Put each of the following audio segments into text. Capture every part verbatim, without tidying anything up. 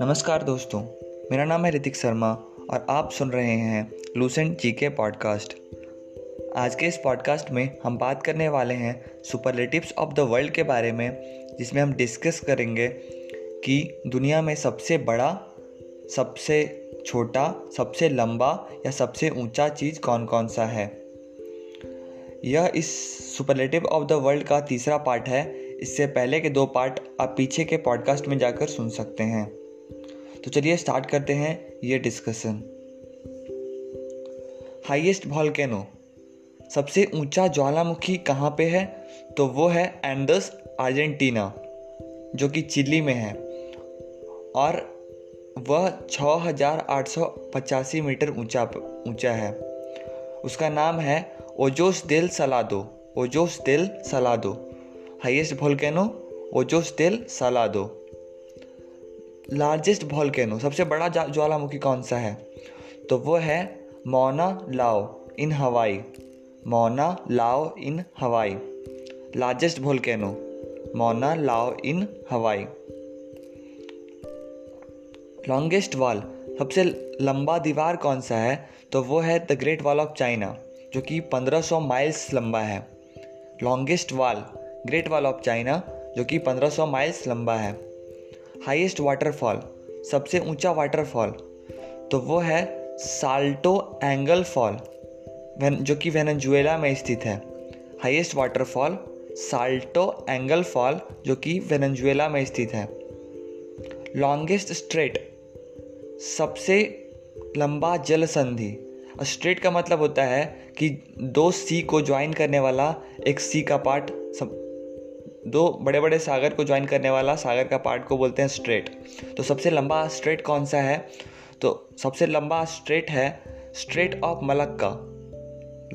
नमस्कार दोस्तों, मेरा नाम है रितिक शर्मा और आप सुन रहे हैं लूसेंट जीके पॉडकास्ट। आज के इस पॉडकास्ट में हम बात करने वाले हैं सुपरलेटिव्स ऑफ द वर्ल्ड के बारे में, जिसमें हम डिस्कस करेंगे कि दुनिया में सबसे बड़ा, सबसे छोटा, सबसे लंबा या सबसे ऊंचा चीज़ कौन कौन सा है। यह इस सुपरलेटिव ऑफ द वर्ल्ड का तीसरा पार्ट है। इससे पहले के दो पार्ट आप पीछे के पॉडकास्ट में जाकर सुन सकते हैं। तो चलिए स्टार्ट करते हैं ये डिस्कशन। हाईएस्ट वॉल्केनो, सबसे ऊंचा ज्वालामुखी कहाँ पे है? तो वो है एंडस, अर्जेंटीना, जो कि चिली में है और वह छह हज़ार आठ सौ पचासी मीटर ऊंचा ऊंचा है। उसका नाम है Ojos del Salado. Ojos del Salado, highest volcano Ojos del Salado. Largest volcano, सबसे बड़ा ज्वालामुखी कौन सा है? तो वो है मौना लाओ इन हवाई। मौना लाओ इन हवाई, लार्जेस्ट वॉल्केनो मौना लाओ इन हवाई। लॉन्गेस्ट वॉल, सबसे लंबा दीवार कौन सा है? तो वो है the great wall of China, जो कि पंद्रह सौ माइल्स लंबा है। Longest wall, great wall of China, जो कि पंद्रह सौ माइल्स लंबा है। हाईएस्ट वाटरफॉल, सबसे ऊंचा वाटरफॉल, तो वो है साल्टो एंगल फॉल, जो कि वेनेजुएला में स्थित है। Highest waterfall Salto Angel fall, जो कि वेनेजुएला में स्थित है। लॉन्गेस्ट स्ट्रेट, सबसे लंबा जल संधि। स्ट्रेट का मतलब होता है कि दो सी को ज्वाइन करने वाला एक सी का पार्ट, सब दो बड़े बड़े सागर को ज्वाइन करने वाला सागर का पार्ट को बोलते हैं स्ट्रेट। तो सबसे लंबा स्ट्रेट कौन सा है? तो सबसे लंबा स्ट्रेट है स्ट्रेट ऑफ मलक्का।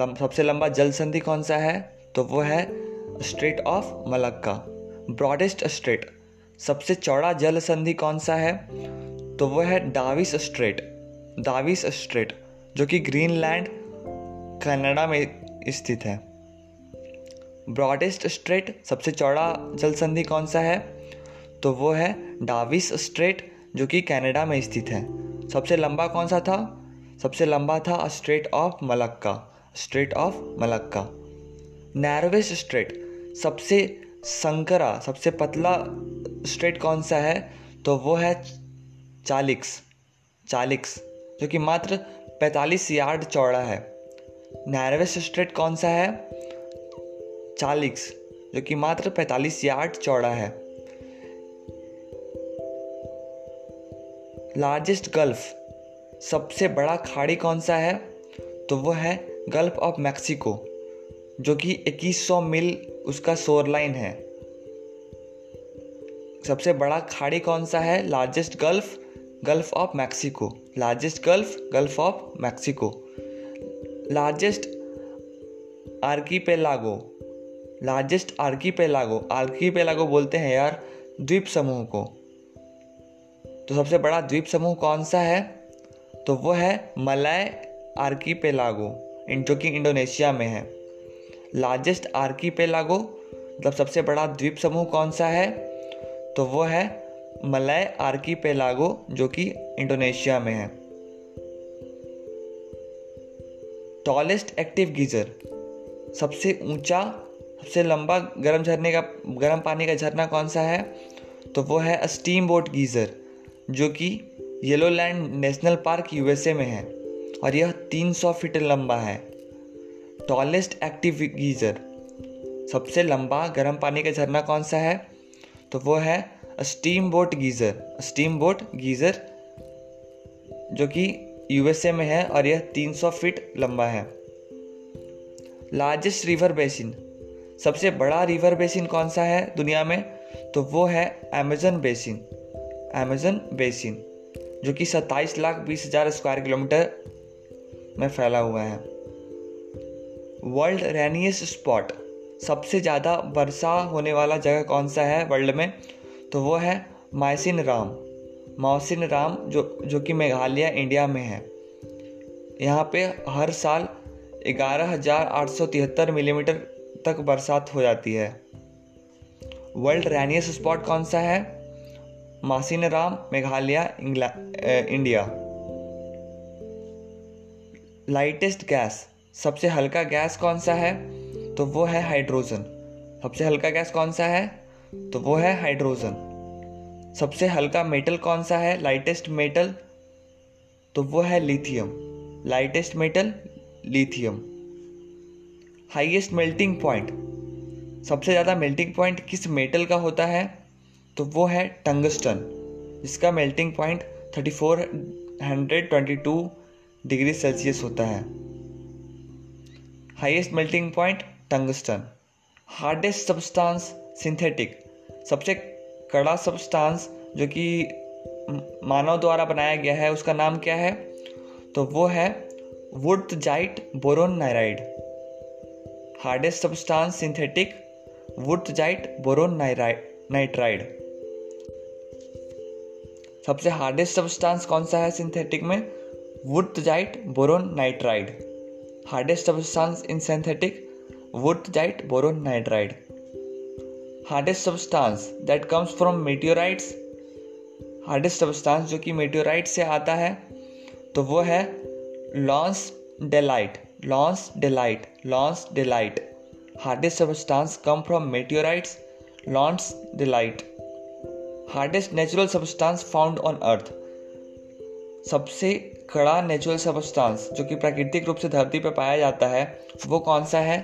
लंब, सबसे लंबा जल संधि कौन सा है? तो वो है strait of Malacca. Broadest strait, सबसे चौड़ा जल संधि कौन सा है? तो वो है डाविस स्ट्रेट। डाविस स्ट्रेट, जो कि ग्रीनलैंड, कनाडा में स्थित है। ब्रॉडेस्ट स्ट्रेट, सबसे चौड़ा जल संधि कौन सा है? तो वो है डाविस स्ट्रेट, जो कि कनाडा में स्थित है। सबसे लंबा कौन सा था? सबसे लंबा था strait of Malacca. Strait of Malacca. Narrowest strait, सबसे संकरा, सबसे पतला स्ट्रेट कौन सा है? तो वो है चालिक्स। चालिक्स, जो कि मात्र पैंतालीस यार्ड चौड़ा है। नैरोवेस्ट स्ट्रेट कौन सा है? चालिक्स, जो कि मात्र पैंतालीस यार्ड चौड़ा है। लार्जेस्ट गल्फ, सबसे बड़ा खाड़ी कौन सा है? तो वो है गल्फ ऑफ मैक्सिको, जो कि इक्कीस सौ मील उसका शोर लाइन है। सबसे बड़ा खाड़ी कौन सा है? Largest gulf, gulf of Mexico. Largest gulf, gulf of Mexico. Largest archipelago. Largest archipelago, archipelago बोलते हैं यार द्वीप समूह को। तो सबसे बड़ा द्वीप समूह कौन सा है? तो वो है मलय आर्कीपेलागो, जो कि इंडोनेशिया में है। लार्जेस्ट आर्कीपेलागो, मतलब सबसे बड़ा द्वीप समूह कौन सा है? तो वो है मलय आर्कीपेलागो, जो कि इंडोनेशिया में है। टॉलेस्ट एक्टिव गीजर, सबसे ऊंचा, सबसे लंबा गर्म झरने का गर्म पानी का झरना कौन सा है? तो वो है स्टीमबोट गीजर, जो कि येलोलैंड नेशनल पार्क, यूएसए में है और यह तीन सौ फीट लंबा है। टॉलेस्ट एक्टिव गीजर, सबसे लंबा गर्म पानी का झरना कौन सा है? तो वो है स्टीमबोट गीजर। स्टीमबोट गीजर, जो कि यूएसए में है और यह तीन सौ फीट लंबा है। लार्जेस्ट रिवर बेसिन, सबसे बड़ा रिवर बेसिन कौन सा है दुनिया में? तो वो है अमेज़न बेसिन। अमेज़न बेसिन, जो कि सत्ताईस लाख बीस हजार स्क्वायर किलोमीटर में फैला हुआ है। वर्ल्ड रेनिएस्ट स्पॉट, सबसे ज़्यादा वर्षा होने वाला जगह कौन सा है वर्ल्ड में? तो वो है मौसिनराम। मौसिनराम, जो जो कि मेघालय, इंडिया में है। यहाँ पे हर साल ग्यारह हज़ार आठ सौ तिहत्तर मिलीमीटर तक बरसात हो जाती है। वर्ल्ड रैनियस्ट स्पॉट कौन सा है? Mawsynram, Meghalaya, India. Lightest gas, सबसे हल्का गैस कौन सा है? तो वो है हाइड्रोजन। सबसे हल्का गैस कौन सा है? तो वो है हाइड्रोजन। सबसे हल्का मेटल कौन सा है? लाइटेस्ट मेटल, तो वो है lithium. Lightest metal lithium. Highest melting point, सबसे ज़्यादा मेल्टिंग पॉइंट किस मेटल का होता है? तो वो है टंगस्टन, जिसका melting point thirty four twenty two degree Celsius होता है। Highest melting point tungsten. Hardest substance synthetic, सबसे कड़ा सब्सटेंस जो कि मानव द्वारा बनाया गया है उसका नाम क्या है? तो वो है wurtzite boron nitride. Hardest substance synthetic wurtzite boron nitride. सबसे हार्डेस्ट सब्सटेंस कौन सा है सिंथेटिक में? Wurtzite boron nitride. Hardest substance in synthetic wurtzite boron nitride. Hardest substance that comes from meteorites, hardest substance जो कि मेटियोराइट से आता है, तो वो है lonsdaleite. Lonsdaleite lonsdaleite hardest substance come from meteorites, lonsdaleite. Hardest natural substance found on earth, सबसे कड़ा नेचुरल सब्सटेंस जो कि प्राकृतिक रूप से धरती पर पाया जाता है वो कौन सा है?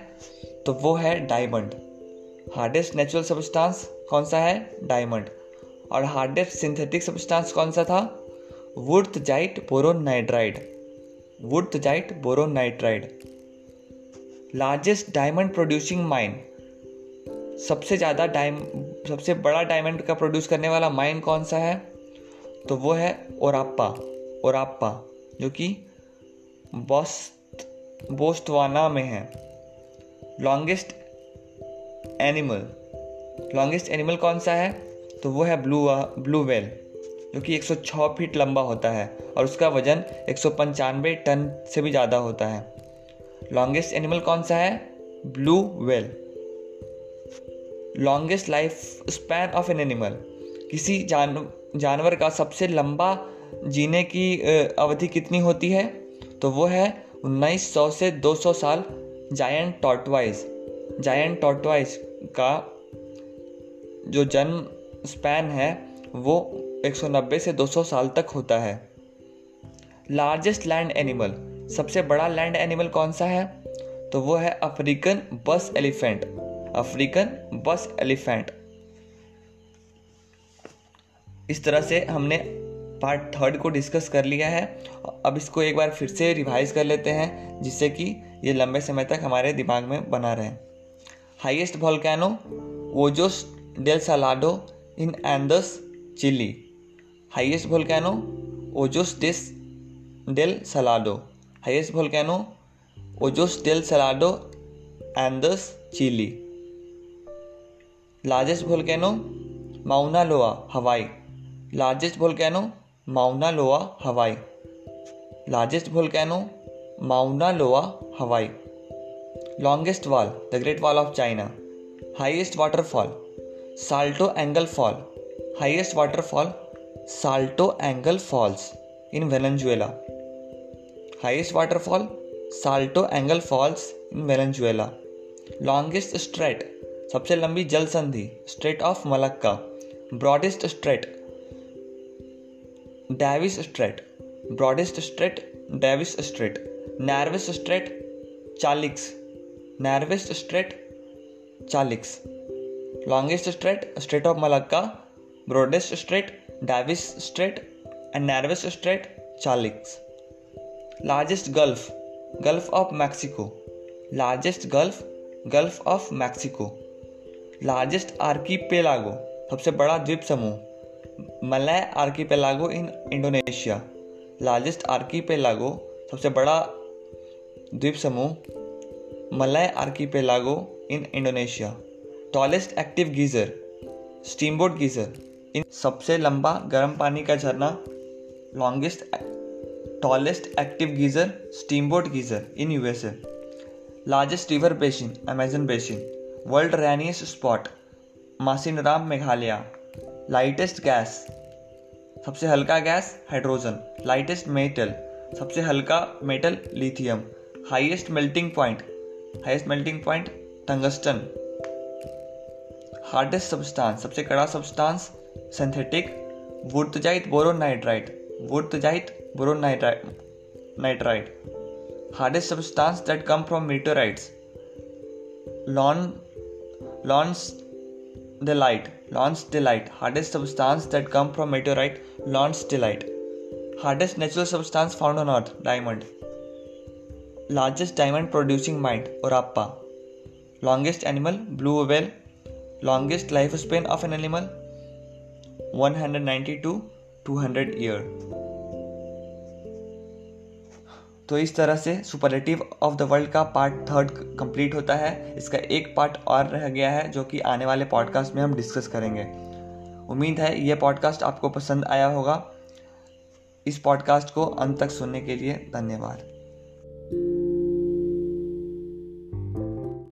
तो वो है डायमंड। हार्डेस्ट नेचुरल सब्सटेंस कौन सा है? डायमंड। और हार्डेस्ट सिंथेटिक सब्सटेंस कौन सा था? Wurtzite boron nitride. Wurtzite boron nitride. Largest diamond producing mine, सबसे ज़्यादा डायम सबसे बड़ा डायमंड का प्रोड्यूस करने वाला माइन कौन सा है? तो वो है ओरापा। ओरापा जो कि बोस्ट बोस्तवाना में है। लॉन्गेस्ट एनिमल, लॉन्गेस्ट एनिमल कौन सा है? तो वो है ब्लू ब्लू व्हेल, जो कि एक सौ छह फीट लंबा होता है और उसका वजन एक सौ पंचानवे टन से भी ज़्यादा होता है। लॉन्गेस्ट एनिमल कौन सा है? Blue whale. Longest life span of an animal, किसी जान जानवर का सबसे लंबा जीने की अवधि कितनी होती है? तो वो है उन्नीस सौ से दो सौ साल। जायंट टॉर्टवाइज, जायंट टॉर्टवाइज का जो जन्म स्पैन है वो एक सौ नब्बे से दो सौ साल तक होता है। लार्जेस्ट लैंड एनिमल, सबसे बड़ा लैंड एनिमल कौन सा है? तो वो है अफ्रीकन बस एलिफेंट। अफ्रीकन बस एलिफेंट। इस तरह से हमने पार्ट थर्ड को डिस्कस कर लिया है। अब इसको एक बार फिर से रिवाइज कर लेते हैं जिससे कि ये लंबे समय तक हमारे दिमाग में बना रहे। Highest volcano Ojos del Salado in Andes, Chile. Highest volcano Ojos del Salado. Highest volcano Ojos del Salado, Andes, Chile. Largest volcano Mauna Loa, Hawaii. Largest volcano Mauna Loa, Hawaii. Largest volcano Mauna Loa, Hawaii. Longest wall, the great wall of China. Highest waterfall Salto Angel fall. Highest waterfall Salto Angel falls in Venezuela. Highest waterfall Salto Angel falls in Venezuela. Longest strait, सबसे लंबी जल संधि, Strait of Malacca, broadest strait. Davis Strait, broadest strait, Davis Strait. Narrowest strait, Chalix. Narrowest strait, Chalix. Longest strait, Strait of Malacca. Broadest strait, Davis Strait. And narrowest strait, Chalix. Largest Gulf, Gulf of Mexico. Largest Gulf, Gulf of Mexico. Largest archipelago, सबसे बड़ा द्वीप समूह, Malay archipelago in Indonesia. Largest archipelago, सबसे बड़ा द्वीप समूह, Malay archipelago in Indonesia. Tallest active geyser, steamboat geyser in, सबसे लंबा गर्म पानी का झरना। Longest tallest active geyser steamboat geyser in USA. Largest river basin, Amazon basin. World rainiest spot, Mawsynram Meghalaya. Lightest gas, सबसे हल्का गैस हाइड्रोजन। लाइटेस्ट मेटल, सबसे हल्का metal lithium. Highest melting point, highest melting point tungsten. Hardest substance, सबसे कड़ा substance synthetic wurtzite boron nitride, wurtzite boron nitride. Hardest substance that come from meteorites, lonsdaleite, lonsdaleite. Hardest substance that come from meteorite, lonsdaleite. Hardest natural substance found on earth, diamond. Largest diamond producing mine, Orapa. Longest animal, blue whale. Longest life span of an animal, one ninety to two hundred year. तो इस तरह से superlative of the world का part third complete होता है। इसका एक part और रह गया है जो कि आने वाले पॉडकास्ट में हम डिस्कस करेंगे। उम्मीद है ये पॉडकास्ट आपको पसंद आया होगा। इस पॉडकास्ट को अंत तक सुनने के लिए धन्यवाद।